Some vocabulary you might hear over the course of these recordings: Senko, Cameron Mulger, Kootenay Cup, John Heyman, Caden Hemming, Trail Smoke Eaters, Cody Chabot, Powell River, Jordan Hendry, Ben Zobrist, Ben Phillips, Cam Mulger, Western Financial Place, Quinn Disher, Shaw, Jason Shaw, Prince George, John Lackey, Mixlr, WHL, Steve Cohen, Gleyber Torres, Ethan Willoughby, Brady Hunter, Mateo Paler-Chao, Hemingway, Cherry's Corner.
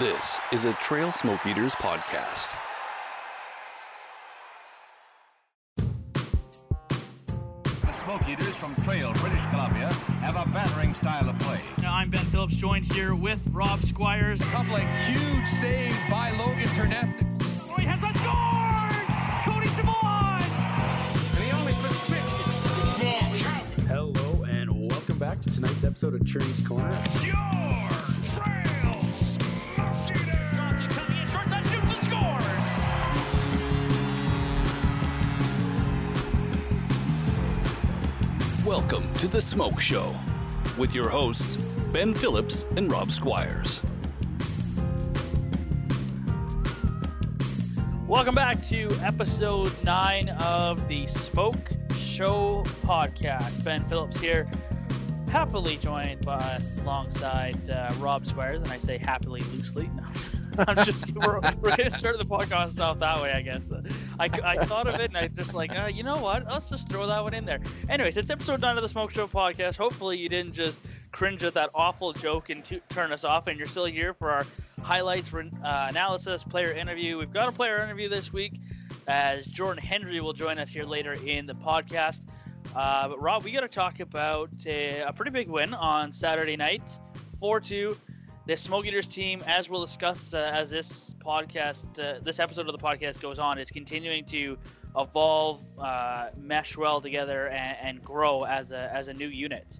This is a Trail Smoke Eaters podcast. The Smoke Eaters from Trail, British Columbia, have a battering style of play. Now, I'm Ben Phillips, joined here with Rob Squires. Public huge save by Logan Turneffe. Oh, he has a score! Cody Chabot! And he only puts 50. Hello, and welcome back to tonight's episode of Cherry's Corner. Your Trail! Welcome to The Smoke Show with your hosts, Ben Phillips and Rob Squires. Welcome back to episode 9 of The Smoke Show podcast. Ben Phillips here, happily joined by alongside Rob Squires, and I say happily loosely. We're gonna start the podcast off that way, I guess. I thought of it and I just like, you know what? Let's just throw that one in there. Anyways, it's episode 9 of the Smoke Show podcast. Hopefully, you didn't just cringe at that awful joke and turn us off, and you're still here for our highlights, analysis, player interview. We've got a player interview this week as Jordan Hendry will join us here later in the podcast. But Rob, we got to talk about a pretty big win on Saturday night, 4-2. The Smoke Eaters team, as we'll discuss as this episode of the podcast goes on, is continuing to evolve, mesh well together, and grow as a new unit.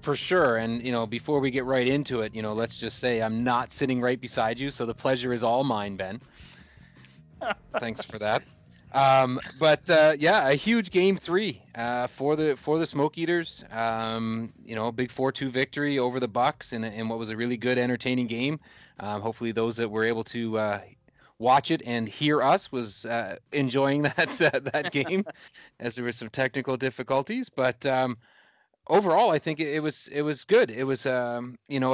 For sure, and before we get right into it, let's just say I'm not sitting right beside you, so the pleasure is all mine, Ben. Thanks for that. A huge game 3 for the Smoke Eaters. A big 4-2 victory over the Bucks in what was a really good, entertaining game. Hopefully those that were able to watch it and hear us was enjoying that game, as there were some technical difficulties. But overall, I think it was good. It was a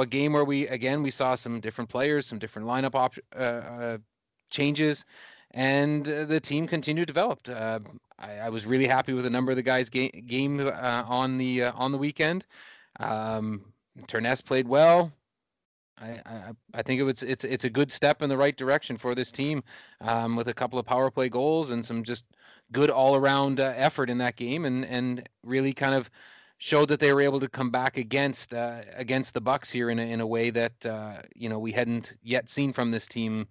game where we saw some different players, some different lineup changes. And the team continued to develop. I was really happy with a number of the guys' game on the weekend. Turness played well. I think it's a good step in the right direction for this team, with a couple of power play goals and some just good all around effort in that game, and really kind of showed that they were able to come back against the Bucks here in a way that we hadn't yet seen from this team.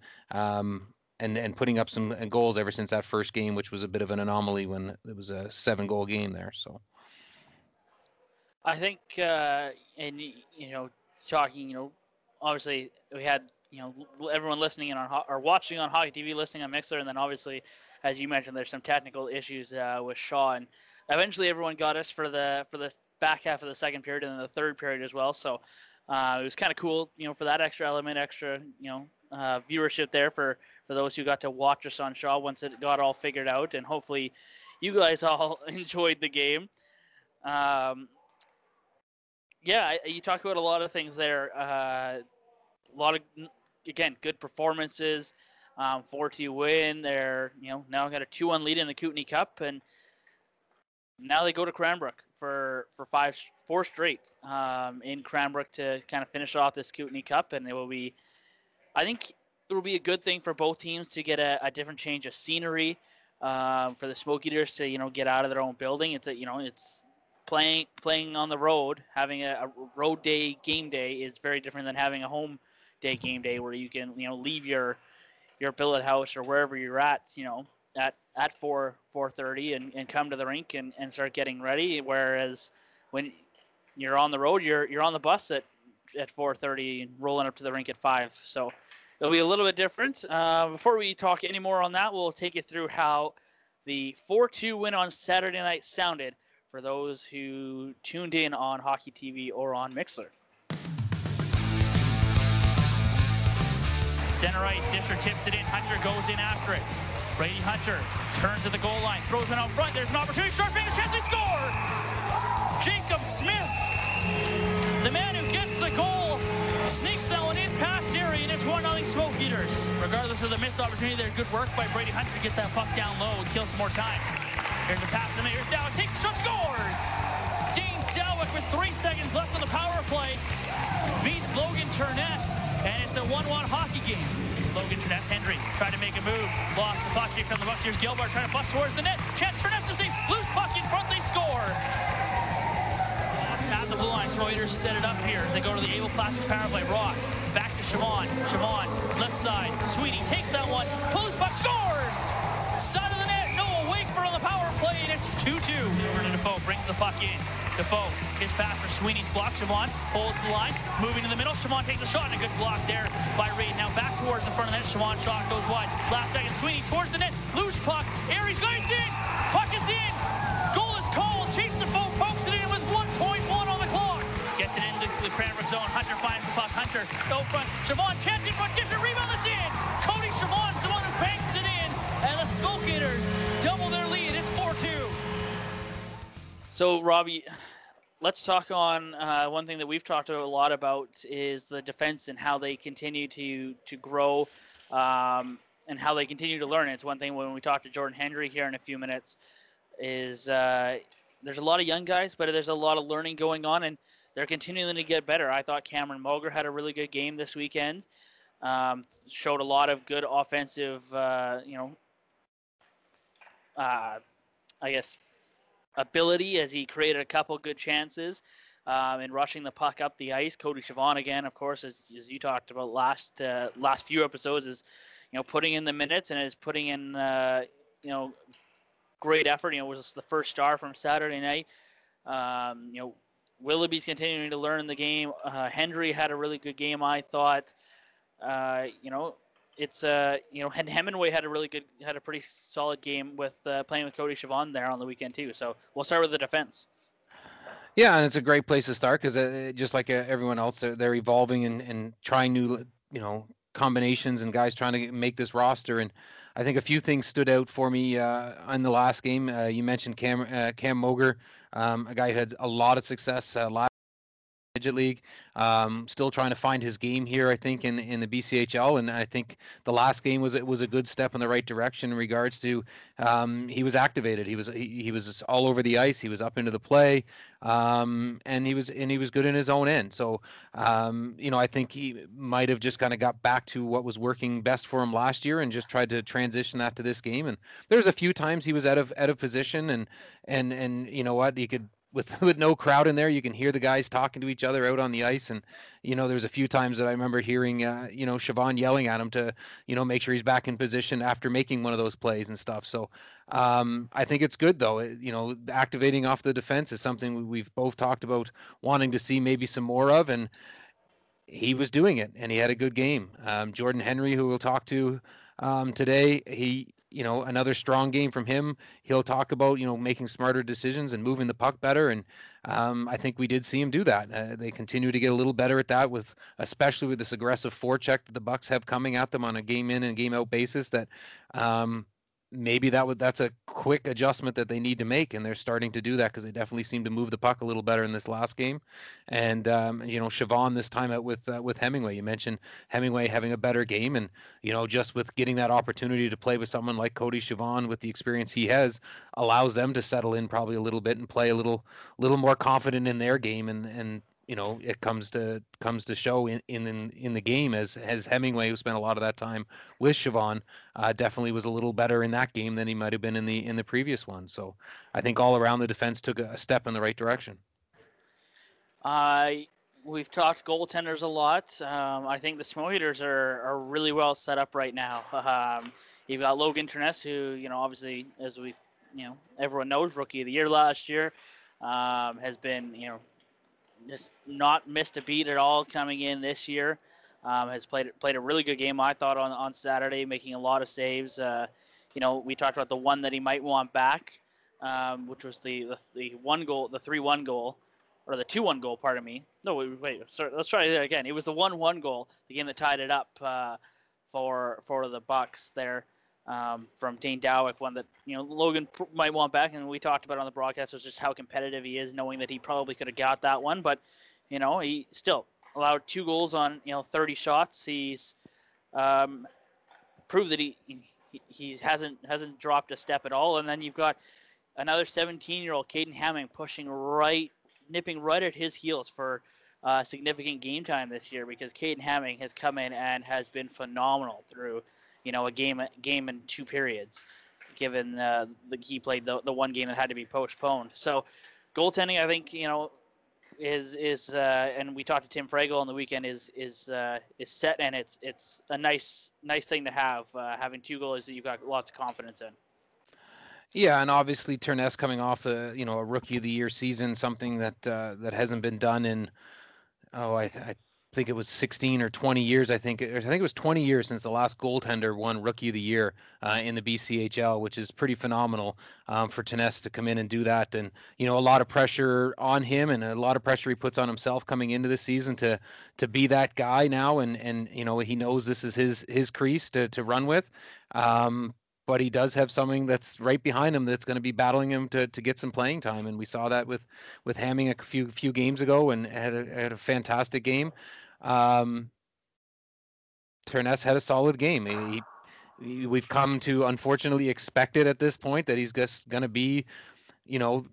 And putting up some goals ever since that first game, which was a bit of an anomaly when it was a 7-goal game there. So I think, obviously we had, everyone listening in or watching on Hockey TV, listening on Mixlr, and then obviously, as you mentioned, there's some technical issues with Shaw, and eventually everyone got us for the back half of the second period and then the third period as well. So it was kind of cool, for that extra element, viewership there for those who got to watch us on Shaw once it got all figured out, and hopefully you guys all enjoyed the game. You talk about a lot of things there. A lot of, again, good performances. 4-2 win. They're now got a 2-1 lead in the Kootenay Cup, and now they go to Cranbrook for four straight in Cranbrook to kind of finish off this Kootenay Cup, and it will be a good thing for both teams to get a different change of scenery, for the Smoke Eaters to get out of their own building. It's it's playing on the road. Having a road day game day is very different than having a home day game day, where you can leave your billet house or wherever you're at at 4:30 and come to the rink and start getting ready. Whereas when you're on the road, you're on the bus at 4:30 and rolling up to the rink at 5. So it'll be a little bit different. Before we talk any more on that, we'll take you through how the 4-2 win on Saturday night sounded for those who tuned in on Hockey TV or on Mixlr. Center ice, Disher tips it in. Hunter goes in after it. Brady Hunter turns to the goal line, throws it out front. There's an opportunity. Sharp finish, has a score! Jacob Smith! The man who gets the goal sneaks that one in past area, and it's 1-0 Smoke Eaters. Regardless of the missed opportunity, there, good work by Brady Hunter to get that puck down low and kill some more time. Here's a pass to the middle. Here's Dalek, takes the shot, scores! Dean Dalek with 3 seconds left on the power play beats Logan Logan Turneffe, and it's a 1-1 hockey game. Logan Turneffe, Hendry tried to make a move, lost the puck. Here comes the Bucks. Here's Gelbar trying to bust towards the net. Chance Turneffe to see, loose puck in front. They score. Bucks at the blue line. Smoke Eaters set it up here as they go to the Abel Classic power play. Ross back to Shavon. Shavon left side. Sweeney takes that one. Pulls puck, scores. Side of the net. Noah Wakeford on the power play, and it's 2-2. Jordan Defoe brings the puck in. Defoe, his pass for Sweeney's block. Shavon holds the line, moving to the middle. Shavon takes a shot, and a good block there by Reid. Now back towards the front of the net. Shavon shot goes wide. Last second, Sweeney towards the net. Loose puck. Aries going in. Puck is in. Goal is called. Chase Defoe pokes it in with 1.1 on the clock. Gets it into the Cranbrook zone. Hunter finds the puck. Hunter out front. Shavon chance in front. Gives a rebound. That's in. Cody Shavon's the one who banks it in. And the Smoke Eaters double their lead. It's 4-2. So, Robbie, let's talk on one thing that we've talked a lot about is the defense and how they continue to grow and how they continue to learn. It's one thing when we talk to Jordan Hendry here in a few minutes is there's a lot of young guys, but there's a lot of learning going on, and they're continuing to get better. I thought Cameron Mulger had a really good game this weekend, showed a lot of good offensive, ability as he created a couple good chances in rushing the puck up the ice. Cody Shavon again, of course, as you talked about last few episodes, is putting in the minutes and is putting in great effort. Was the first star from Saturday night. Willoughby's continuing to learn the game. Hendry had a really good game, I thought. And Hemingway had a pretty solid game with playing with Cody Shavon there on the weekend too. So we'll start with the defense. Yeah, and it's a great place to start because just like everyone else, they're evolving and trying new, combinations and guys trying to make this roster. And I think a few things stood out for me in the last game. You mentioned Cam Mulger, a guy who had a lot of success last league, still trying to find his game here, I think, in the BCHL, and I think the last game was a good step in the right direction in regards to he was activated, he was all over the ice, he was up into the play, and he was good in his own end. So I think he might have just kind of got back to what was working best for him last year and just tried to transition that to this game. And there's a few times he was out of position, and you know what, he could. With no crowd in there, you can hear the guys talking to each other out on the ice. And, there's a few times that I remember hearing, Shavon yelling at him to, make sure he's back in position after making one of those plays and stuff. So I think it's good, though. Activating off the defense is something we've both talked about wanting to see maybe some more of. And he was doing it, and he had a good game. Jordan Hendry, who we'll talk to today, he... another strong game from him. He'll talk about, making smarter decisions and moving the puck better. And I think we did see him do that. They continue to get a little better at that, especially with this aggressive forecheck that the Bucks have coming at them on a game in and game out basis that maybe that's a quick adjustment that they need to make. And they're starting to do that because they definitely seem to move the puck a little better in this last game. And, Shavon this time out with Hemingway, you mentioned Hemingway having a better game and, just with getting that opportunity to play with someone like Cody Shavon with the experience he has allows them to settle in probably a little bit and play a little more confident in their game. And, it comes to show in the game as Hemingway, who spent a lot of that time with Shavon, definitely was a little better in that game than he might have been in the previous one. So I think all around the defense took a step in the right direction. We've talked goaltenders a lot. I think the Smoke Eaters are really well set up right now. You've got Logan Turneffe, who obviously, as we everyone knows, Rookie of the Year last year, has been just not missed a beat at all coming in this year. Has played a really good game, I thought, on Saturday, making a lot of saves. We talked about the one that he might want back, which was the one goal, the 3-1 goal, or the 2-1 goal, pardon me. No, wait, sorry, let's try that again. It was the 1-1 goal, the game that tied it up for the Bucks there from Dean Dalek, one that Logan might want back. And we talked about on the broadcast was just how competitive he is, knowing that he probably could have got that one, but he still allowed 2 goals on 30 shots. He's proved that he hasn't dropped a step at all. And then you've got another 17-year-old Caden Hemming nipping right at his heels for significant game time this year, because Caden Hemming has come in and has been phenomenal through, you know, a game in two periods, given he played the one game that had to be postponed. So goaltending, I think, you know, is and we talked to Tim Fregel on the weekend, is set, and it's a nice thing to have, having two goalies that you've got lots of confidence in. Yeah, and obviously Turneffe coming off a rookie of the year season, something that hasn't been done in I think it was 16 or 20 years. I think it was 20 years since the last goaltender won Rookie of the Year in the BCHL, which is pretty phenomenal for Turneffe to come in and do that. And, you know, a lot of pressure on him and a lot of pressure he puts on himself coming into the season to be that guy now. And you know, he knows this is his crease to run with. But he does have something that's right behind him that's going to be battling him to get some playing time. And we saw that with Hemming a few games ago, and had a fantastic game. Turneffe had a solid game. We've come to, unfortunately, expect it at this point that he's just going to be, you know,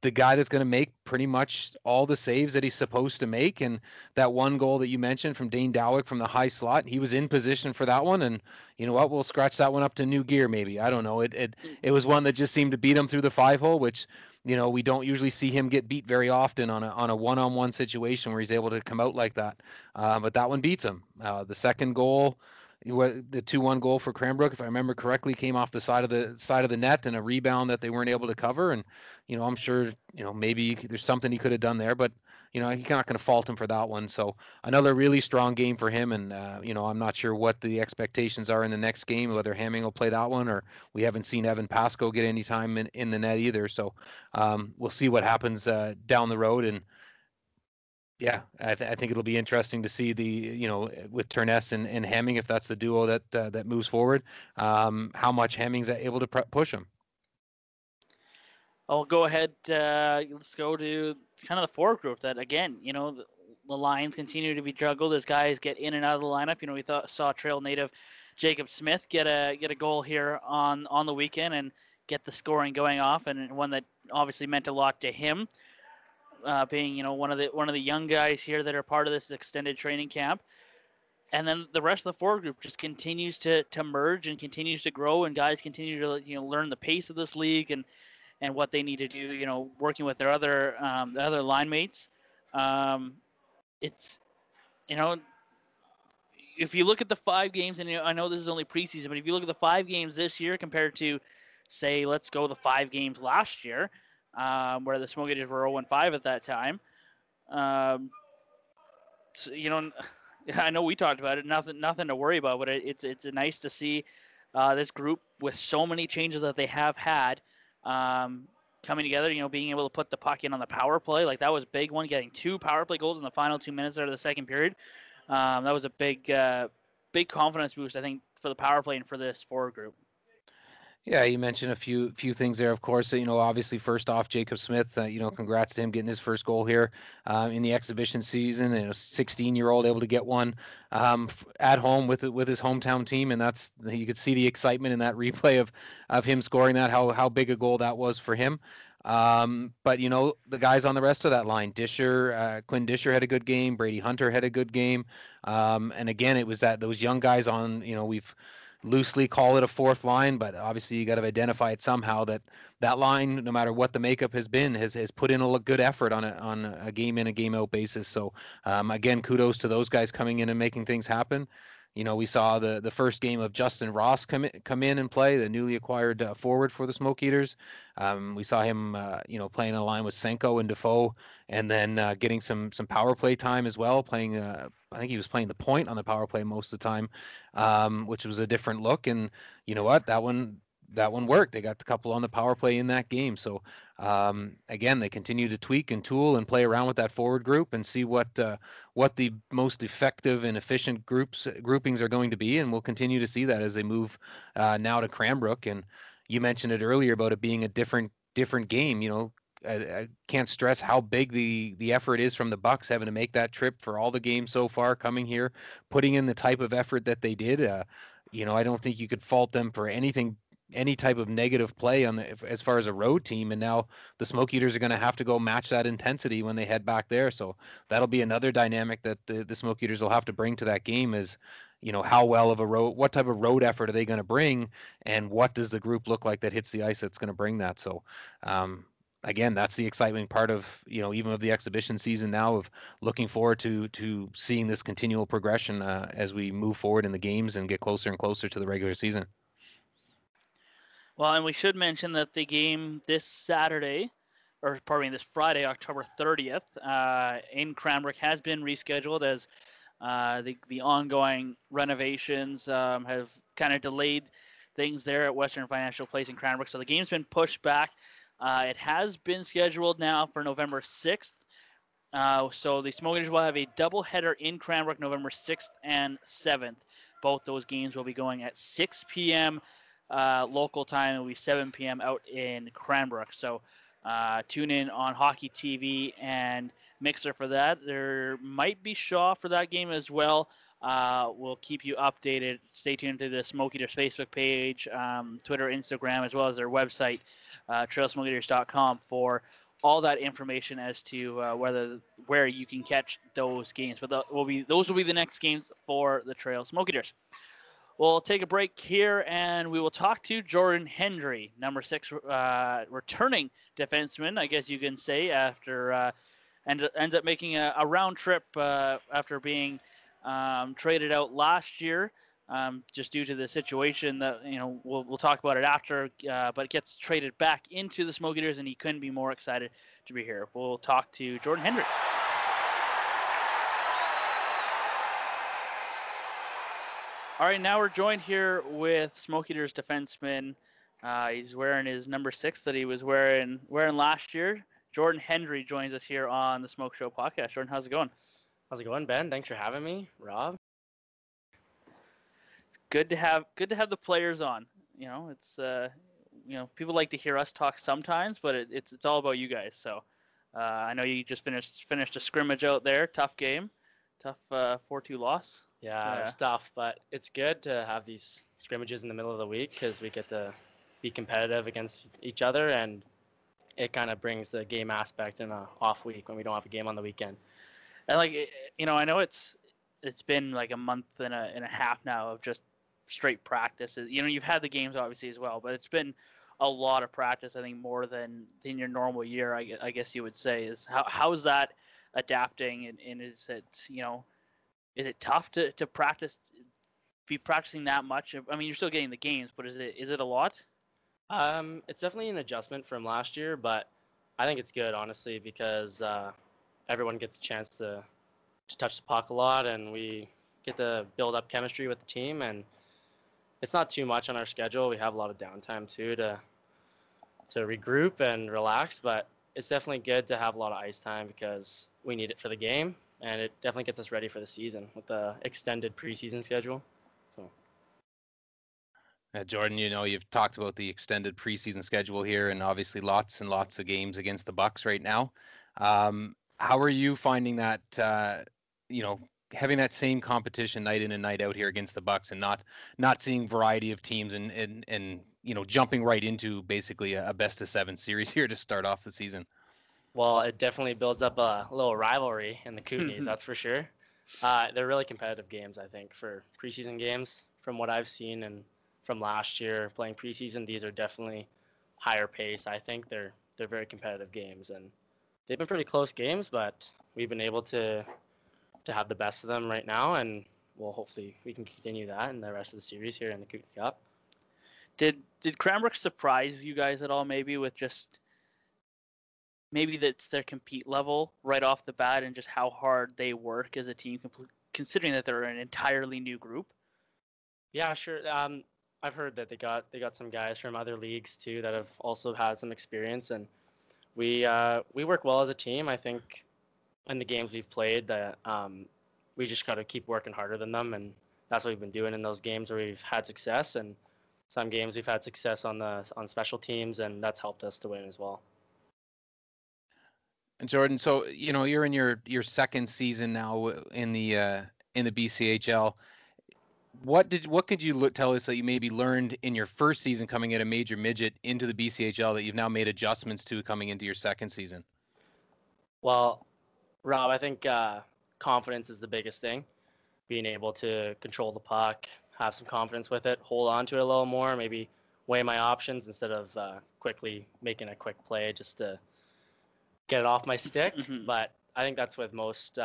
the guy that's going to make pretty much all the saves that he's supposed to make. And that one goal that you mentioned from Dean Dalek from the high slot, he was in position for that one. And you know what, we'll scratch that one up to new gear. Maybe, I don't know. It was one that just seemed to beat him through the 5-hole, which, you know, we don't usually see him get beat very often on a one-on-one situation where he's able to come out like that. But that one beats him. The second goal, the 2-1 goal for Cranbrook, if I remember correctly, came off the side of the net and a rebound that they weren't able to cover. And, you know, I'm sure, you know, maybe there's something he could have done there, but, you know, he's not going to fault him for that one. So another really strong game for him. And, you know, I'm not sure what the expectations are in the next game, whether Hemming will play that one, or we haven't seen Evan Pascoe get any time in the net either. So we'll see what happens down the road. And yeah, I think it'll be interesting to see with Turneffe and Hemming, if that's the duo that moves forward, how much Hemming's able to push him. I'll go ahead. Let's go to kind of the forward group that, again, you know, the lines continue to be juggled as guys get in and out of the lineup. You know, we saw Trail native Jacob Smith get a goal here on the weekend and get the scoring going off, and one that obviously meant a lot to him. Being, you know, one of the young guys here that are part of this extended training camp. And then the rest of the forward group just continues to merge and continues to grow, and guys continue to, you know, learn the pace of this league and what they need to do, you know, working with their other line mates. It's, you know, if you look at the 5 games, and, you know, I know this is only preseason, but if you look at the 5 games this year compared to, say, let's go the 5 games last year, where the Smoke Eaters were 0-5 at that time. So, you know, I know we talked about it, nothing to worry about, but it's nice to see this group with so many changes that they have had coming together, you know, being able to put the puck in on the power play. Like, that was a big one, getting 2 power play goals in the final 2 minutes out of the second period. That was a big confidence boost, I think, for the power play and for this forward group. Yeah, you mentioned a few things there, of course. You know, obviously, first off, Jacob Smith, you know, congrats to him getting his first goal here in the exhibition season. And a 16-year-old able to get one at home with his hometown team. And that's, you could see the excitement in that replay of him scoring that, how big a goal that was for him. But, you know, the guys on the rest of that line, Quinn Disher had a good game. Brady Hunter had a good game. And again, it was those young guys on, you know, we've loosely call it a fourth line, but obviously you got to identify it somehow, that line, no matter what the makeup has been, has put in a good effort on a game in a game out basis. So again, kudos to those guys coming in and making things happen. You know, we saw the first game of Justin Ross come in and play, the newly acquired forward for the Smoke Eaters. We saw him, you know, playing in a line with Senko and Defoe, and then getting some power play time as well, playing, I think he was playing the point on the power play most of the time, which was a different look. And you know what, that one worked. They got a couple on the power play in that game. So again, they continue to tweak and tool and play around with that forward group and see what the most effective and efficient groupings are going to be. And we'll continue to see that as they move now to Cranbrook. And you mentioned it earlier about it being a different game. You know, I can't stress how big the effort is from the Bucks, having to make that trip for all the games so far, coming here, putting in the type of effort that they did. You know, I don't think you could fault them for anything any type of negative play on the, as far as a road team. And now the Smoke Eaters are going to have to go match that intensity when they head back there. So that'll be another dynamic that the Smoke Eaters will have to bring to that game is, you know, how well of a road, what type of road effort are they going to bring, and what does the group look like that hits the ice that's going to bring that. So, again, that's the exciting part of, you know, even of the exhibition season now, of looking forward to seeing this continual progression as we move forward in the games and get closer and closer to the regular season. Well, and we should mention that the game this Saturday, or pardon me, this Friday, October 30th, in Cranbrook has been rescheduled as the ongoing renovations have kind of delayed things there at Western Financial Place in Cranbrook. So the game's been pushed back. It has been scheduled now for November 6th. So the Smoke Eaters will have a doubleheader in Cranbrook November 6th and 7th. Both those games will be going at 6 p.m. Local time. It will be 7 p.m. out in Cranbrook. So tune in on Hockey TV and Mixlr for that. There might be Shaw for that game as well. We'll keep you updated. Stay tuned to the Smoke Eaters Facebook page, Twitter, Instagram, as well as their website, trailsmokeeaters.com, for all that information as to where you can catch those games. But those will be the next games for the Trail Smoke Eaters. We'll take a break here, and we will talk to Jordan Hendry, number 6, returning defenseman, I guess you can say, after ends up making a round trip after being traded out last year, just due to the situation that, you know, we'll talk about it after, but it gets traded back into the Smoke Eaters, and he couldn't be more excited to be here. We'll talk to Jordan Hendry. All right, now we're joined here with Smoke Eaters defenseman. He's wearing his number 6 that he was wearing last year. Jordan Hendry joins us here on the Smoke Show podcast. Jordan, how's it going? How's it going, Ben? Thanks for having me, Rob. It's good to have the players on. You know, it's you know, people like to hear us talk sometimes, but it's all about you guys. So I know you just finished a scrimmage out there. Tough game, tough 4-2 loss. Yeah, it's tough, but it's good to have these scrimmages in the middle of the week because we get to be competitive against each other, and it kind of brings the game aspect in an off week when we don't have a game on the weekend. And, like, you know, I know it's been like a month and a half now of just straight practice. You know, you've had the games obviously as well, but it's been a lot of practice. I think more than your normal year, I guess you would say. Is how is that adapting, and is it, you know, is it tough to practice, be practicing that much? I mean, you're still getting the games, but is it a lot? It's definitely an adjustment from last year, but I think it's good, honestly, because everyone gets a chance to touch the puck a lot, and we get to build up chemistry with the team, and it's not too much on our schedule. We have a lot of downtime too to regroup and relax, but it's definitely good to have a lot of ice time because we need it for the game, and it definitely gets us ready for the season with the extended preseason schedule. Jordan, you know, you've talked about the extended preseason schedule here, and obviously lots and lots of games against the Bucks right now. How are you finding that, you know, having that same competition night in and night out here against the Bucks, and not seeing variety of teams and you know, jumping right into basically a best-of-7 series here to start off the season? Well, it definitely builds up a little rivalry in the Kootenays, that's for sure. They're really competitive games, I think, for preseason games. From what I've seen and from last year playing preseason, these are definitely higher pace. I think they're very competitive games, and they've been pretty close games, but we've been able to have the best of them right now, and we'll hopefully we can continue that in the rest of the series here in the Cootenay Cup. Did Cranbrook surprise you guys at all, maybe with just maybe that's their compete level right off the bat and just how hard they work as a team, considering that they're an entirely new group? Yeah, sure. I've heard that they got some guys from other leagues too that have also had some experience, and we work well as a team. I think in the games we've played that we just got to keep working harder than them, and that's what we've been doing in those games where we've had success. And some games we've had success on special teams, and that's helped us to win as well. And Jordan, so you know you're in your second season now in the BCHL. What could you tell us that you maybe learned in your first season coming at a major midget into the BCHL that you've now made adjustments to coming into your second season? Well, Rob, I think confidence is the biggest thing. Being able to control the puck, have some confidence with it, hold on to it a little more, maybe weigh my options instead of quickly making a quick play just to get it off my stick. Mm-hmm. But I think that's with most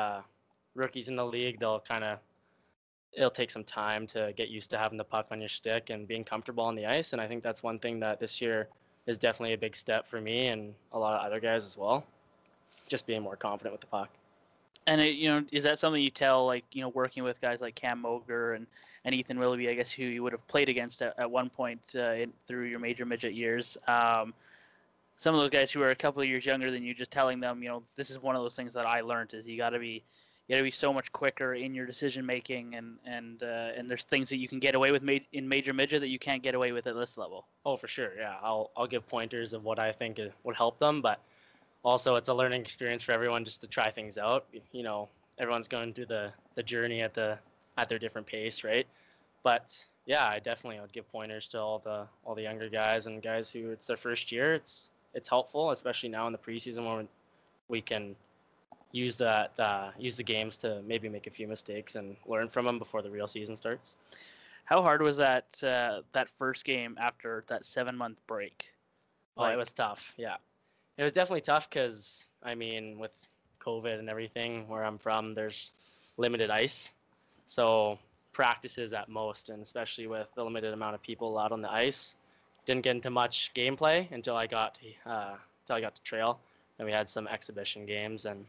rookies in the league. It'll take some time to get used to having the puck on your stick and being comfortable on the ice. And I think that's one thing that this year is definitely a big step for me and a lot of other guys as well, just being more confident with the puck. And, is that something you tell, working with guys like Cam Mulger and Ethan Willoughby, I guess, who you would have played against at one point through your major midget years? Some of those guys who are a couple of years younger than you, just telling them, this is one of those things that I learned is you got to be so much quicker in your decision making, and there's things that you can get away with in major midget that you can't get away with at this level. Oh, for sure, yeah. I'll give pointers of what I think would help them, but also it's a learning experience for everyone just to try things out. Everyone's going through the journey at their different pace, right? But yeah, I definitely would give pointers to all the younger guys and guys who it's their first year. It's helpful, especially now in the preseason when we can use the games to maybe make a few mistakes and learn from them before the real season starts. How hard was that first game after that 7-month break? Well, it was tough. Yeah, it was definitely tough because with COVID and everything where I'm from, there's limited ice, so practices at most, and especially with the limited amount of people out on the ice, didn't get into much gameplay until I got to Trail, and we had some exhibition games, and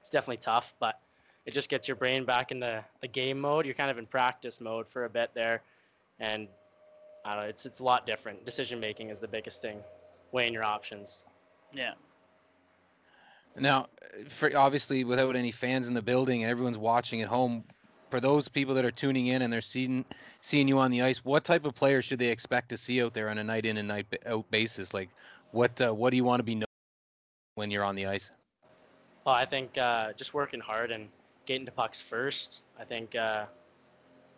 it's definitely tough, but it just gets your brain back in the game mode. You're kind of in practice mode for a bit there, and I don't know, it's a lot different. Decision making is the biggest thing, weighing your options. Yeah. Now, obviously, without any fans in the building and everyone's watching at home, for those people that are tuning in and they're seeing you on the ice, what type of player should they expect to see out there on a night in and night out basis? Like, what do you want to be known when you're on the ice? Well, I think just working hard and getting to pucks first. I think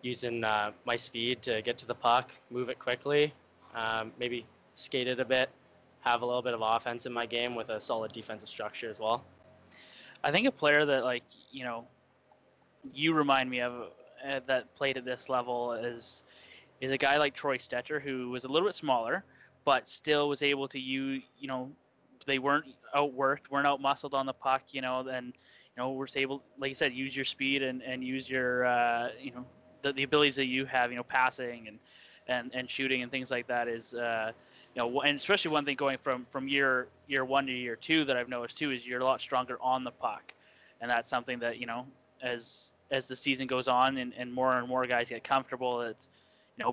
using my speed to get to the puck, move it quickly, maybe skate it a bit, have a little bit of offense in my game with a solid defensive structure as well. I think a player that, you remind me of that played at this level is a guy like Troy Stecher, who was a little bit smaller, but still was able to use, they weren't outworked, weren't outmuscled on the puck, we're able, like you said, use your speed and use your, the abilities that you have, passing and shooting and things like that is, and especially one thing going from year one to year two that I've noticed too, is you're a lot stronger on the puck. And that's something that, as the season goes on and more guys get comfortable, it's,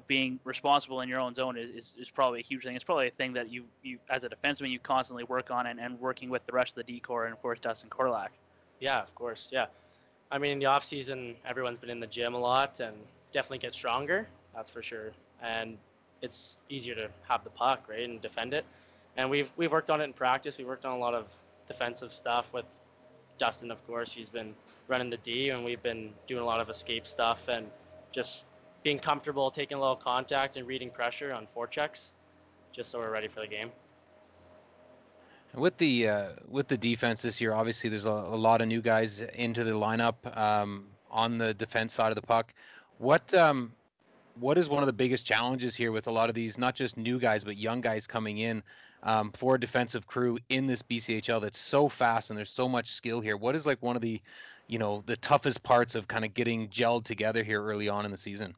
being responsible in your own zone is probably a huge thing. It's probably a thing that you as a defenseman, you constantly work on and working with the rest of the D-core and, of course, Dustin Korlak. Yeah, of course, yeah. In the off-season, everyone's been in the gym a lot and definitely get stronger, that's for sure. And it's easier to have the puck, right, and defend it. And we've worked on it in practice. We worked on a lot of defensive stuff with Dustin, of course. He's been running the D, and we've been doing a lot of escape stuff and just being comfortable, taking a little contact and reading pressure on forechecks, just so we're ready for the game. With the defense this year, obviously there's a lot of new guys into the lineup on the defense side of the puck. What is one of the biggest challenges here with a lot of these, not just new guys, but young guys coming in for a defensive crew in this BCHL that's so fast and there's so much skill here? What is one of the, the toughest parts of kind of getting gelled together here early on in the season?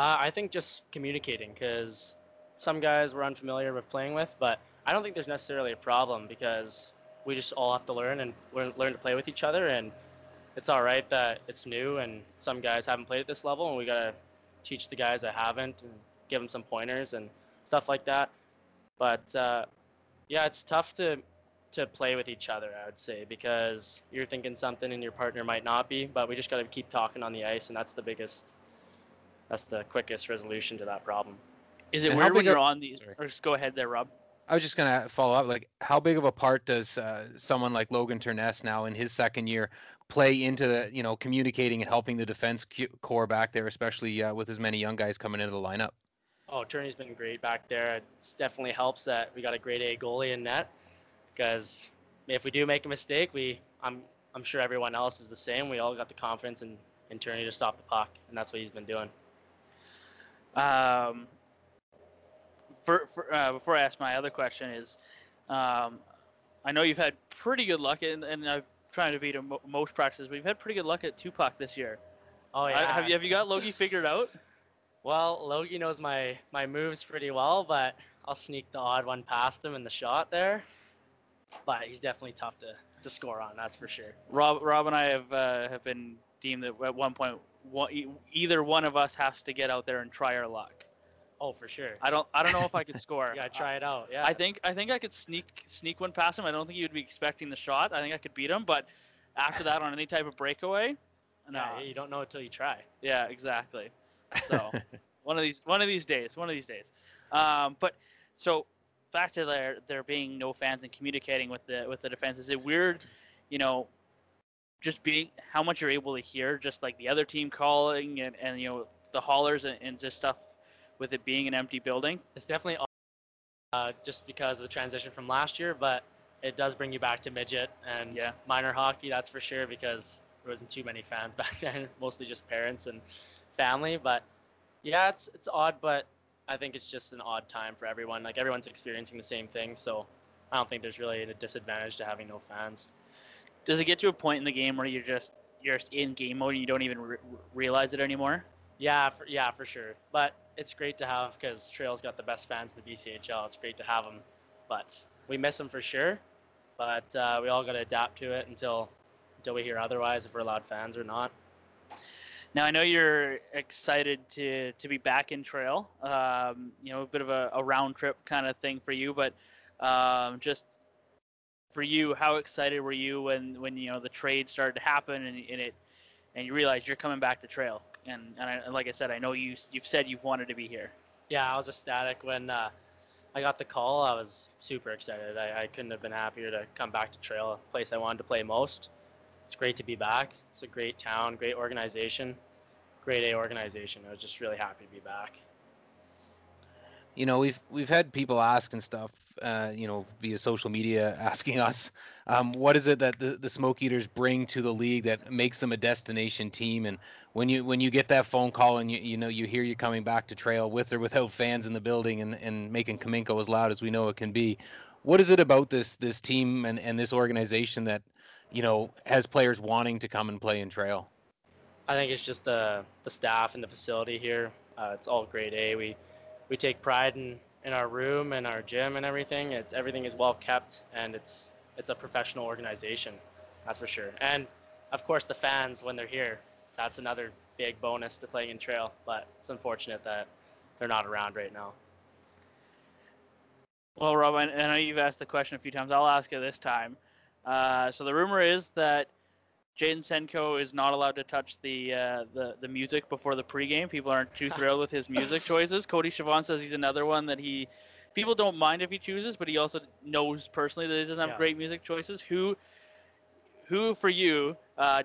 I think just communicating, because some guys we're unfamiliar with playing with, but I don't think there's necessarily a problem because we just all have to learn to play with each other, and it's all right that it's new and some guys haven't played at this level, and we got to teach the guys that haven't and give them some pointers and stuff like that. But yeah, it's tough to play with each other, I would say, because you're thinking something and your partner might not be, but we just got to keep talking on the ice, and that's the quickest resolution to that problem. Is it weird when you're on these? Or just go ahead there, Rob. I was just going to follow up, like, how big of a part does someone like Logan Turneffe now in his second year play into, the, you know, communicating and helping the defense core back there, especially with as many young guys coming into the lineup? Oh, Turney's been great back there. It definitely helps that we got a grade A goalie in net, because if we do make a mistake, I'm sure everyone else is the same. We all got the confidence in Turney to stop the puck, and that's what he's been doing. Before I ask my other question is, I know you've had pretty good luck, and I'm trying to beat most practices, but you've had pretty good luck at two-puck this year. Oh, yeah. Have you got Logie figured out? Well, Logie knows my moves pretty well, but I'll sneak the odd one past him in the shot there. But he's definitely tough to score on, that's for sure. Rob and I have been deemed that at one point either one of us has to get out there and try our luck. Oh, for sure. I don't know if I could score. Yeah, try it out. Yeah. I think I could sneak one past him. I don't think he would be expecting the shot. I think I could beat him, but after that, on any type of breakaway, no. Yeah, you don't know until you try. Yeah, exactly. So one of these days. But so back to there being no fans and communicating with the defense. Is it weird, you know, just being how much you're able to hear, just like the other team calling and you know the hollers and just stuff. With it being an empty building, it's definitely just because of the transition from last year, but it does bring you back to midget and minor hockey, that's for sure, because there wasn't too many fans back then, mostly just parents and family. But yeah, it's odd, but I think it's just an odd time for everyone. Like, everyone's experiencing the same thing, so I don't think there's really a disadvantage to having no fans. Does it get to a point in the game where you're just in game mode and you don't even realize it anymore? Yeah, for sure. But it's great to have, because Trail's got the best fans in the BCHL. It's great to have them, but we miss them for sure. But we all got to adapt to it until we hear otherwise, if we're allowed fans or not. Now, I know you're excited to be back in Trail. You know, a bit of a round trip kind of thing for you, but just for you, how excited were you when you know the trade started to happen and you realized you're coming back to Trail? And like I said, I know you've said you've wanted to be here. Yeah, I was ecstatic when I got the call. I was super excited. I couldn't have been happier to come back to Trail, a place I wanted to play most. It's great to be back. It's a great town, great organization, grade A organization. I was just really happy to be back. You know, we've had people ask and stuff, you know, via social media, asking us, what is it that the Smoke Eaters bring to the league that makes them a destination team? And when you get that phone call and you know you hear you're coming back to Trail with or without fans in the building and making Cominco as loud as we know it can be, what is it about this team and this organization that, you know, has players wanting to come and play in Trail? I think it's just the staff and the facility here. It's all grade A. We take pride in our room and our gym and everything. Everything is well kept, and it's a professional organization, that's for sure. And of course the fans, when they're here, that's another big bonus to playing in Trail, but it's unfortunate that they're not around right now. Well, Rob, I know you've asked the question a few times. I'll ask it this time. So the rumor is that Jaden Senko is not allowed to touch the music before the pregame. People aren't too thrilled with his music choices. Cody Shavon says he's another one that people don't mind if he chooses, but he also knows personally that he doesn't have great music choices. Who for you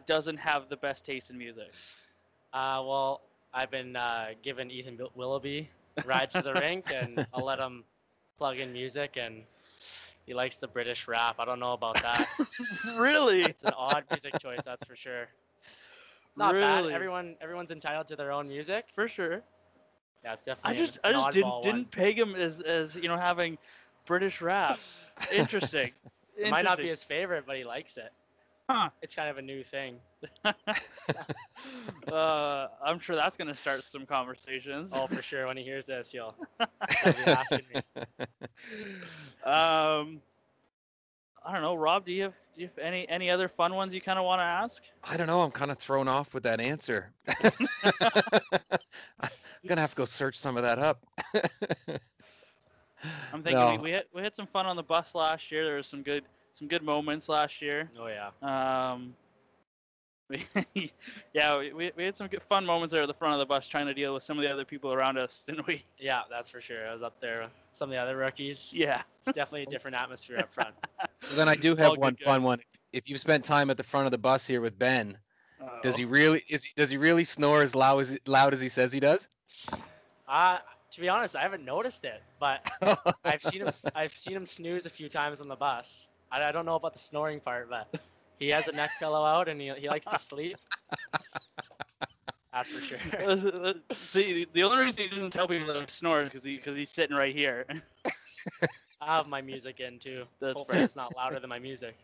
doesn't have the best taste in music? Well, I've been giving Ethan Willoughby rides to the rink, and I'll let him plug in music and. He likes the British rap. I don't know about that. Really? It's an odd music choice, that's for sure. Not really? Bad. Everyone's entitled to their own music. For sure. Yeah, it's definitely. I just didn't peg him as you know having British rap. Interesting. It might not be his favorite, but he likes it. Huh? It's kind of a new thing. I'm sure that's gonna start some conversations. Oh, for sure. When he hears this, he'll be asking me. I don't know, Rob. Do you have any other fun ones you kind of want to ask? I don't know. I'm kind of thrown off with that answer. I'm gonna have to go search some of that up. I'm thinking we had some fun on the bus last year. There was some good moments last year. Oh yeah. We had some good fun moments there at the front of the bus trying to deal with some of the other people around us, didn't we? Yeah, that's for sure. I was up there with some of the other rookies. Yeah. It's definitely a different atmosphere up front. So then I do have one fun one. If you've spent time at the front of the bus here with Ben, does he really snore as loud as he says he does? To be honest, I haven't noticed it, but I've seen him snooze a few times on the bus. I don't know about the snoring part, but he has a neck pillow out and he likes to sleep. That's for sure. See, the only reason he doesn't tell people that I'm snoring is because he's sitting right here. I have my music in too. Hopefully it's not louder than my music.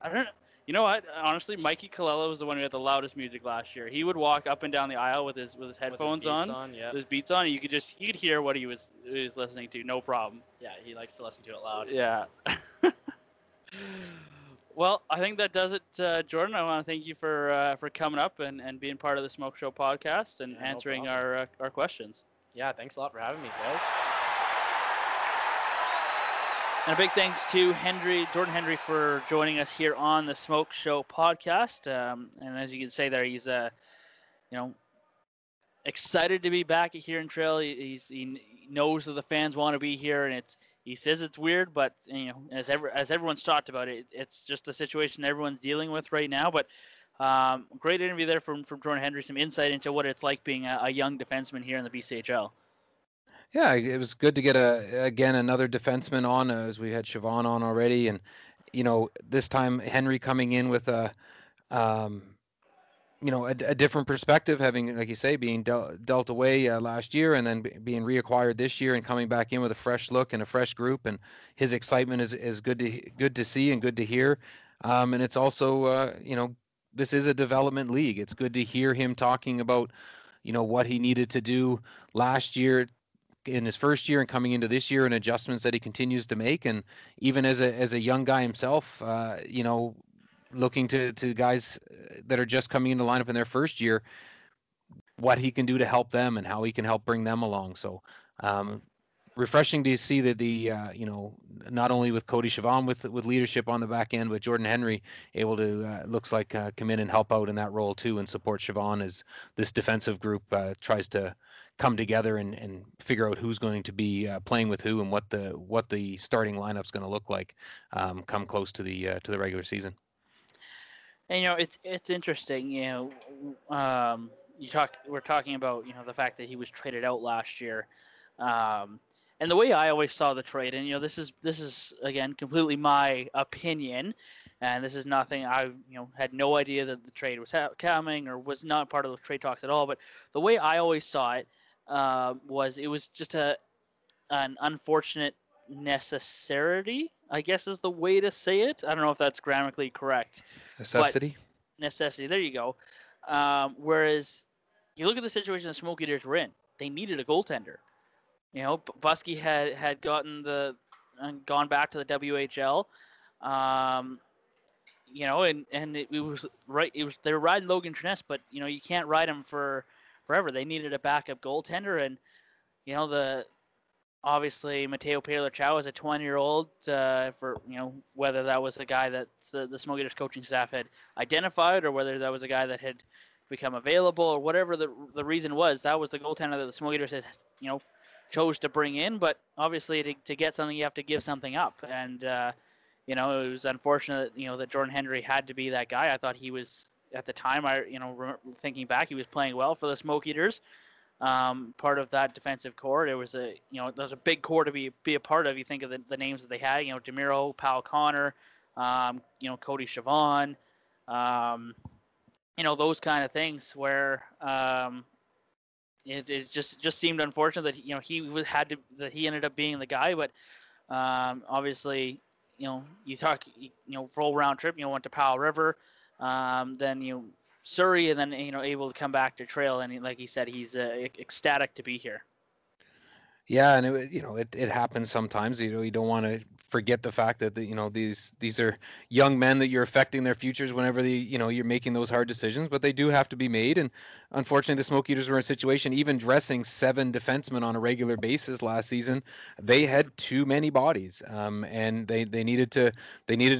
I don't. You know what? Honestly, Mikey Colella was the one who had the loudest music last year. He would walk up and down the aisle with his headphones with his beats on, and you could hear what he was listening to, no problem. Yeah, he likes to listen to it loud. Yeah. Well, I think that does it, Jordan. I want to thank you for coming up and being part of the Smoke Show podcast and answering our questions. Yeah, thanks a lot for having me, guys. And a big thanks to Jordan Hendry for joining us here on the Smoke Show podcast. And as you can say there, he's excited to be back here in Trail. He knows that the fans want to be here, and he says it's weird, but as everyone's talked about it, it's just the situation everyone's dealing with right now. But great interview there from Jordan Hendry, some insight into what it's like being a young defenseman here in the BCHL. Yeah, it was good to get another defenseman on, as we had Shavon on already, and this time Henry coming in with a different perspective, having, like you say, being dealt away last year and then being reacquired this year, and coming back in with a fresh look and a fresh group, and his excitement is good to see and good to hear, and it's also this is a development league. It's good to hear him talking about what he needed to do last year, in his first year and coming into this year, and adjustments that he continues to make. And even as a young guy himself, looking to guys that are just coming into lineup in their first year, what he can do to help them and how he can help bring them along. So refreshing to see that not only with Cody Shavon with leadership on the back end, but Jordan Hendry able to, looks like, come in and help out in that role too, and support Shavon as this defensive group tries to come together and figure out who's going to be playing with who and what the starting lineup's going to look like come close to the regular season. And it's interesting. We're talking about the fact that he was traded out last year, and the way I always saw the trade. And this is again completely my opinion, and this is nothing. I had no idea that the trade was coming or was not part of those trade talks at all. But the way I always saw it. It was just an unfortunate necessity, I guess is the way to say it. I don't know if that's grammatically correct. Necessity. There you go. Whereas you look at the situation the Smoke Eaters were in, they needed a goaltender. Buskey had gotten gone back to the WHL. They're riding Logan Turneffe, but you can't ride him forever. They needed a backup goaltender, and obviously Mateo Paler-Chao is a 20-year-old. Whether that was the guy that the Smoke Eaters coaching staff had identified, or whether that was a guy that had become available, or whatever the reason was, that was the goaltender that the Smoke Eaters had chose to bring in. But obviously, to get something, you have to give something up, and it was unfortunate that Jordan Hendry had to be that guy. I thought he was. At the time, thinking back, he was playing well for the Smoke Eaters. Part of that defensive core, there was a big core to be a part of. You think of the names that they had, Demiro, Powell, Connor, Cody Shavon, those kind of things. Where it just seemed unfortunate that he ended up being the guy, but obviously, full round trip, went to Powell River. Then Surrey, and then able to come back to Trail, and like he said, he's ecstatic to be here. Yeah, and it happens sometimes. You don't want to forget the fact that, you know, these are young men that you're affecting their futures whenever they, you know, you're making those hard decisions, but they do have to be made. And unfortunately, the Smoke Eaters were in a situation, even dressing 7 defensemen on a regular basis last season, they had too many bodies, and they needed to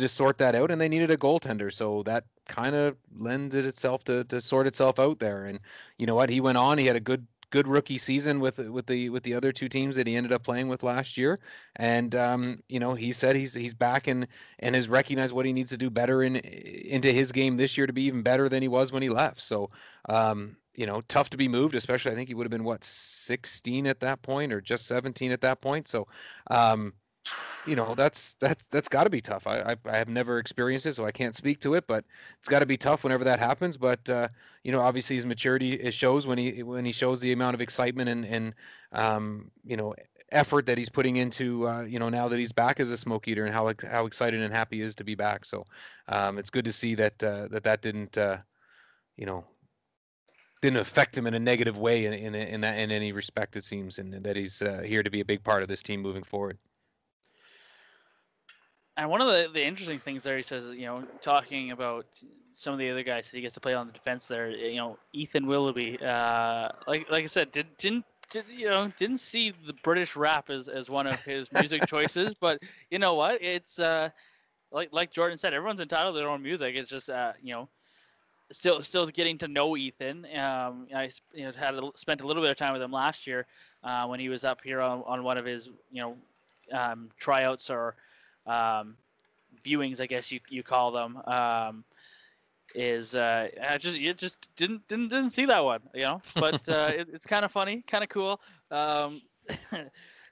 sort that out, and they needed a goaltender. So that kind of lends itself to sort itself out there. And you know what, he went on, he had a good rookie season with the other 2 teams that he ended up playing with last year, and you know, he said he's back and has recognized what he needs to do better into his game this year to be even better than he was when he left. So you know, tough to be moved, especially I think he would have been 16 at that point, or just 17 at that point. So you know, that's got to be tough. I have never experienced it, so I can't speak to it, but it's got to be tough whenever that happens. But you know, obviously his maturity, it shows when he shows the amount of excitement and you know, effort that he's putting into you know, now that he's back as a Smoke Eater, and how excited and happy he is to be back. So it's good to see that didn't you know, didn't affect him in a negative way in any respect, it seems, and that he's here to be a big part of this team moving forward. And one of the interesting things there, he says, you know, talking about some of the other guys that he gets to play on the defense there, you know, Ethan Willoughby, like I said, didn't see the British rap as one of his music choices, but you know what? It's like Jordan said, everyone's entitled to their own music. It's just you know, still getting to know Ethan. I you know, spent a little bit of time with him last year when he was up here on one of his, you know, tryouts or viewings, I guess you call them, is I just didn't see that one, you know, but it's kind of funny, kind of cool.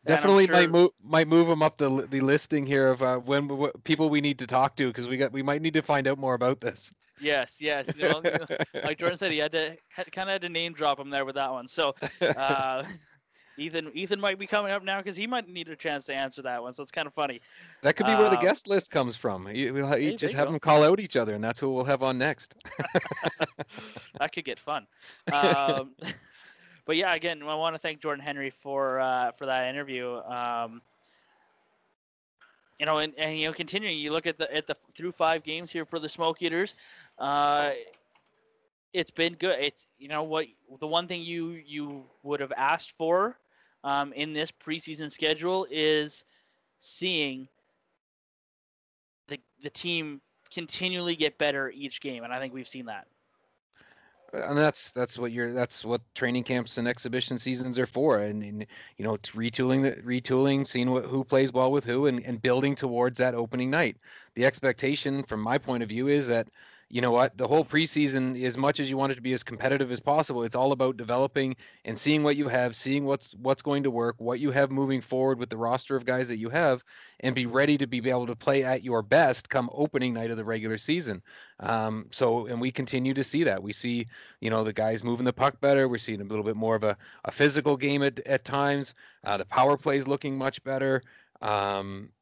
Definitely sure... might move him up the listing here of what people we need to talk to, because we might need to find out more about this. Yes. Well, like Jordan said, he had to name drop him there with that one. So Ethan might be coming up now, because he might need a chance to answer that one, so it's kind of funny. That could be where the guest list comes from. We'll just have them call out each other, and that's who we'll have on next. That could get fun. But yeah, again, I want to thank Jordan Hendry for that interview. You know, and you know, continuing, you look at the through 5 games here for the Smoke Eaters. It's been good. It's, you know what, the one thing you would have asked for in this preseason schedule is seeing the team continually get better each game, and I think we've seen that. And that's what training camps and exhibition seasons are for, and you know, it's retooling, seeing who plays well with who, and building towards that opening night. The expectation, from my point of view, is that, you know what, the whole preseason, as much as you want it to be as competitive as possible, it's all about developing and seeing what you have, seeing what's going to work, what you have moving forward with the roster of guys that you have, and be ready to be able to play at your best come opening night of the regular season. And we continue to see that. We see, you know, the guys moving the puck better. We're seeing a little bit more of a physical game at times. The power play is looking much better. You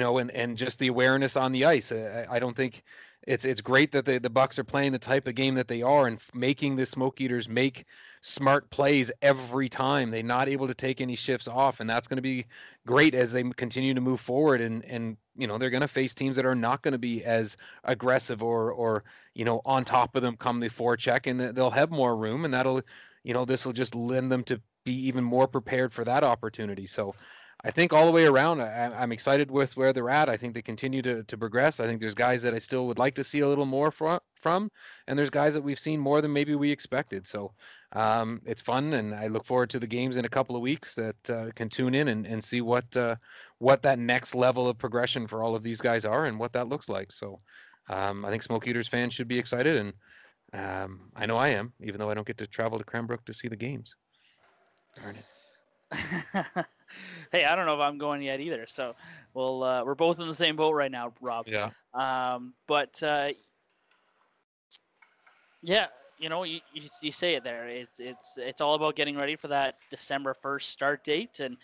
know, and just the awareness on the ice. I don't think... It's great that the Bucks are playing the type of game that they are and making the Smoke Eaters make smart plays every time. They're not able to take any shifts off, and that's going to be great as they continue to move forward. And you know, they're going to face teams that are not going to be as aggressive or you know, on top of them come the forecheck, and they'll have more room, and that'll, you know, this will just lend them to be even more prepared for that opportunity. So I think all the way around, I'm excited with where they're at. I think they continue to progress. I think there's guys that I still would like to see a little more from, and there's guys that we've seen more than maybe we expected. So it's fun, and I look forward to the games in a couple of weeks that can tune in and see what that next level of progression for all of these guys are and what that looks like. So I think Smoke Eaters fans should be excited, and I know I am, even though I don't get to travel to Cranbrook to see the games. Darn it. Hey, I don't know if I'm going yet either. So we're both in the same boat right now, Rob. Yeah. Yeah, you know, you say it there. It's all about getting ready for that December 1st start date, and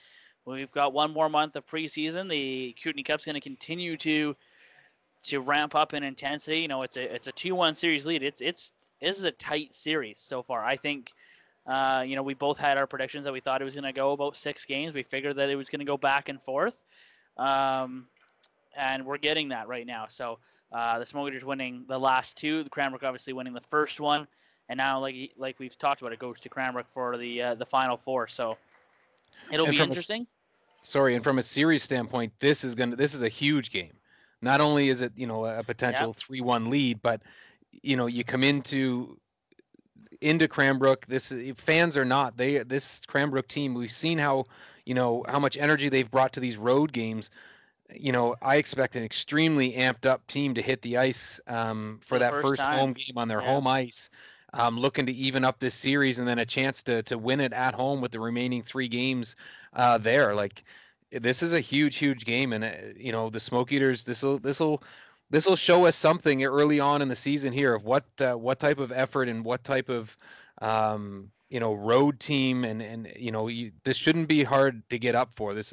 we've got one more month of preseason. The Kootenay Cup's going to continue to ramp up in intensity. You know, it's a 2-1 series lead. This is a tight series so far. I think. You know, we both had our predictions that we thought it was going to go about 6 games. We figured that it was going to go back and forth. and we're getting that right now. So the Smoke Eaters winning the last two, the Cranbrook obviously winning the first one, and now like we've talked about, it goes to Cranbrook for the Final Four. So it'll be interesting. And from a series standpoint, this is a huge game. Not only is it, a potential 3-1 lead, but you come into Cranbrook. This Cranbrook team, we've seen how how much energy they've brought to these road games. I expect an extremely amped up team to hit the ice for that first home game on their home ice, looking to even up this series and then a chance to win it at home with the remaining three games there. Like, this is a huge game, and the Smoke Eaters, This will show us something early on in the season here of what type of effort and what type of road team and this shouldn't be hard to get up for. This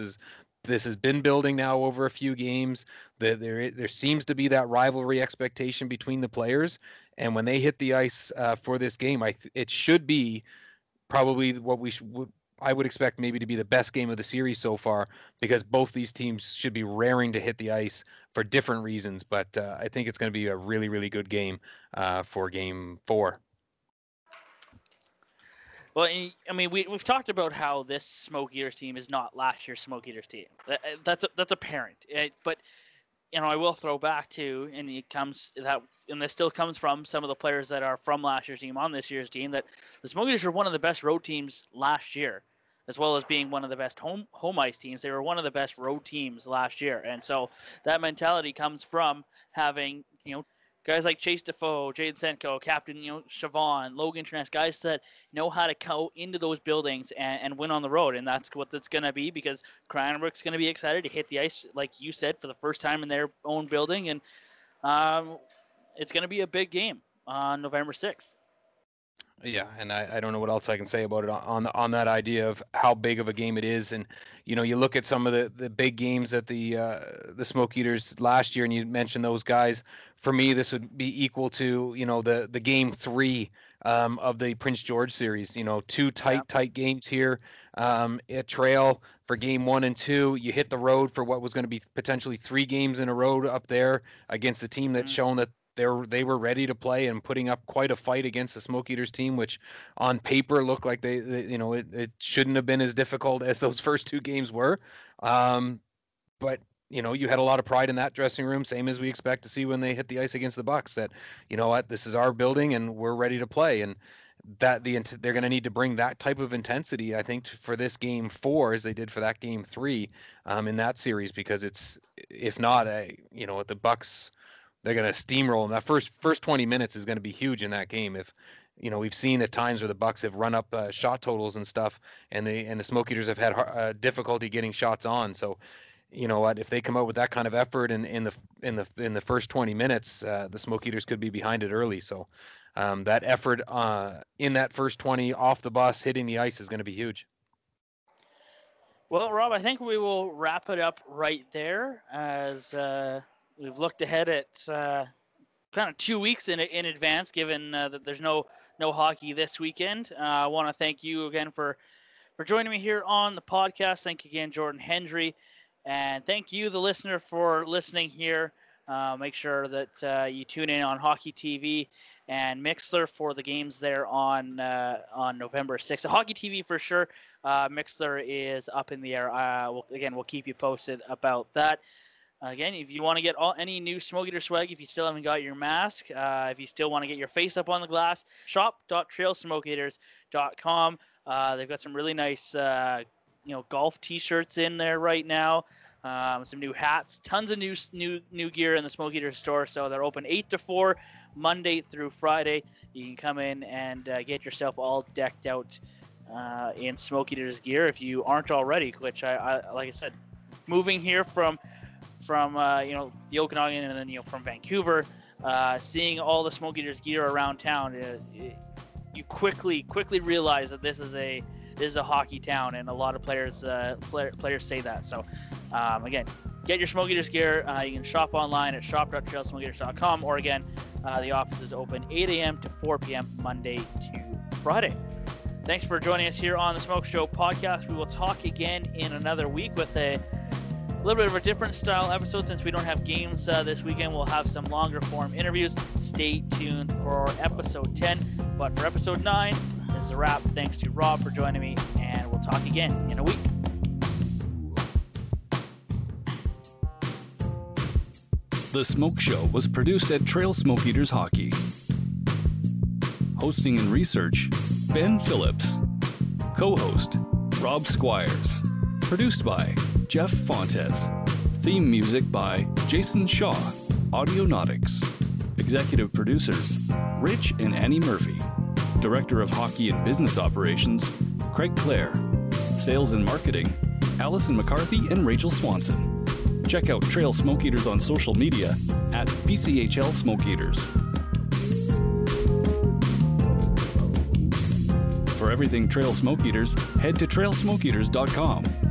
has been building now over a few games. There seems to be that rivalry expectation between the players, and when they hit the ice for this game, it should be probably what I would expect maybe to be the best game of the series so far, because both these teams should be raring to hit the ice for different reasons. But I think it's going to be a really, really good game for Game 4. Well, I mean, we've talked about how this Smoke Eaters team is not last year's Smoke Eaters team. That's apparent. But, I will throw back to, and this still comes from some of the players that are from last year's team on this year's team, that the Smoke Eaters were one of the best road teams last year, as well as being one of the best home ice teams. They were one of the best road teams last year. And so that mentality comes from having, guys like Chase Defoe, Jaden Senko, Captain, Shavon, Logan Turneffe, guys that know how to go into those buildings and win on the road. And that's what that's going to be, because Cranbrook's going to be excited to hit the ice, like you said, for the first time in their own building. And it's going to be a big game on November 6th. Yeah, and I don't know what else I can say about it on that idea of how big of a game it is. And, you look at some of the big games at the Smoke Eaters last year, and you mentioned those guys. For me, this would be equal to, the Game 3 of the Prince George series. Two tight games here at Trail for Game 1 and 2. You hit the road for what was going to be potentially three games in a row up there against a team that's shown that they were ready to play and putting up quite a fight against the Smoke Eaters team, which on paper looked like it shouldn't have been as difficult as those first two games were. But you had a lot of pride in that dressing room, same as we expect to see when they hit the ice against the Bucks, that, this is our building and we're ready to play. And that they're going to need to bring that type of intensity, I think, for this Game 4 as they did for that Game 3 in that series, because if not, the Bucks, they're going to steamroll them. That first 20 minutes is going to be huge in that game. If we've seen at times where the Bucks have run up shot totals and stuff, and the Smoke Eaters have had difficulty getting shots on. So, if they come out with that kind of effort in the first 20 minutes, the Smoke Eaters could be behind it early. So, that effort in that first 20 off the bus hitting the ice is going to be huge. Well, Rob, I think we will wrap it up right there as. We've looked ahead at kind of 2 weeks in advance, given that there's no hockey this weekend. I want to thank you again for joining me here on the podcast. Thank you again, Jordan Hendry. And thank you, the listener, for listening here. Make sure that you tune in on Hockey TV and Mixlr for the games there on November 6th. Hockey TV for sure. Mixlr is up in the air. We'll keep you posted about that. Again, if you want to get any new Smoke Eater swag, if you still haven't got your mask, if you still want to get your face up on the glass, shop.trailsmokeeaters.com. They've got some really nice, golf T-shirts in there right now. Some new hats, tons of new gear in the Smoke Eater store. So they're open 8 to 4, Monday through Friday. You can come in and get yourself all decked out in Smoke Eater's gear if you aren't already. Which I like I said, moving here from the Okanagan and then from Vancouver, seeing all the Smoke Eaters gear around town, you quickly realize that this is a hockey town, and a lot of players say that. So again, get your Smoke Eaters gear. You can shop online at shop.trailsmokeeaters.com, or again, the office is open 8 a.m. to 4 p.m. Monday to Friday. Thanks for joining us here on the Smoke Show podcast. We will talk again in another week with a little bit of a different style episode since we don't have games this weekend. We'll have some longer form interviews. Stay tuned for episode 10. But for episode 9, this is a wrap. Thanks to Rob for joining me, and we'll talk again in a week. The Smoke Show was produced at Trail Smoke Eaters Hockey. Hosting and research, Ben Phillips. Co-host, Rob Squires. Produced by Jeff Fontes. Theme music by Jason Shaw, Audionautics. Executive producers, Rich and Annie Murphy. Director of Hockey and Business Operations, Craig Clare. Sales and Marketing, Allison McCarthy and Rachel Swanson. Check out Trail Smoke Eaters on social media at BCHL Smoke Eaters. For everything Trail Smoke Eaters, head to trailsmokeeaters.com.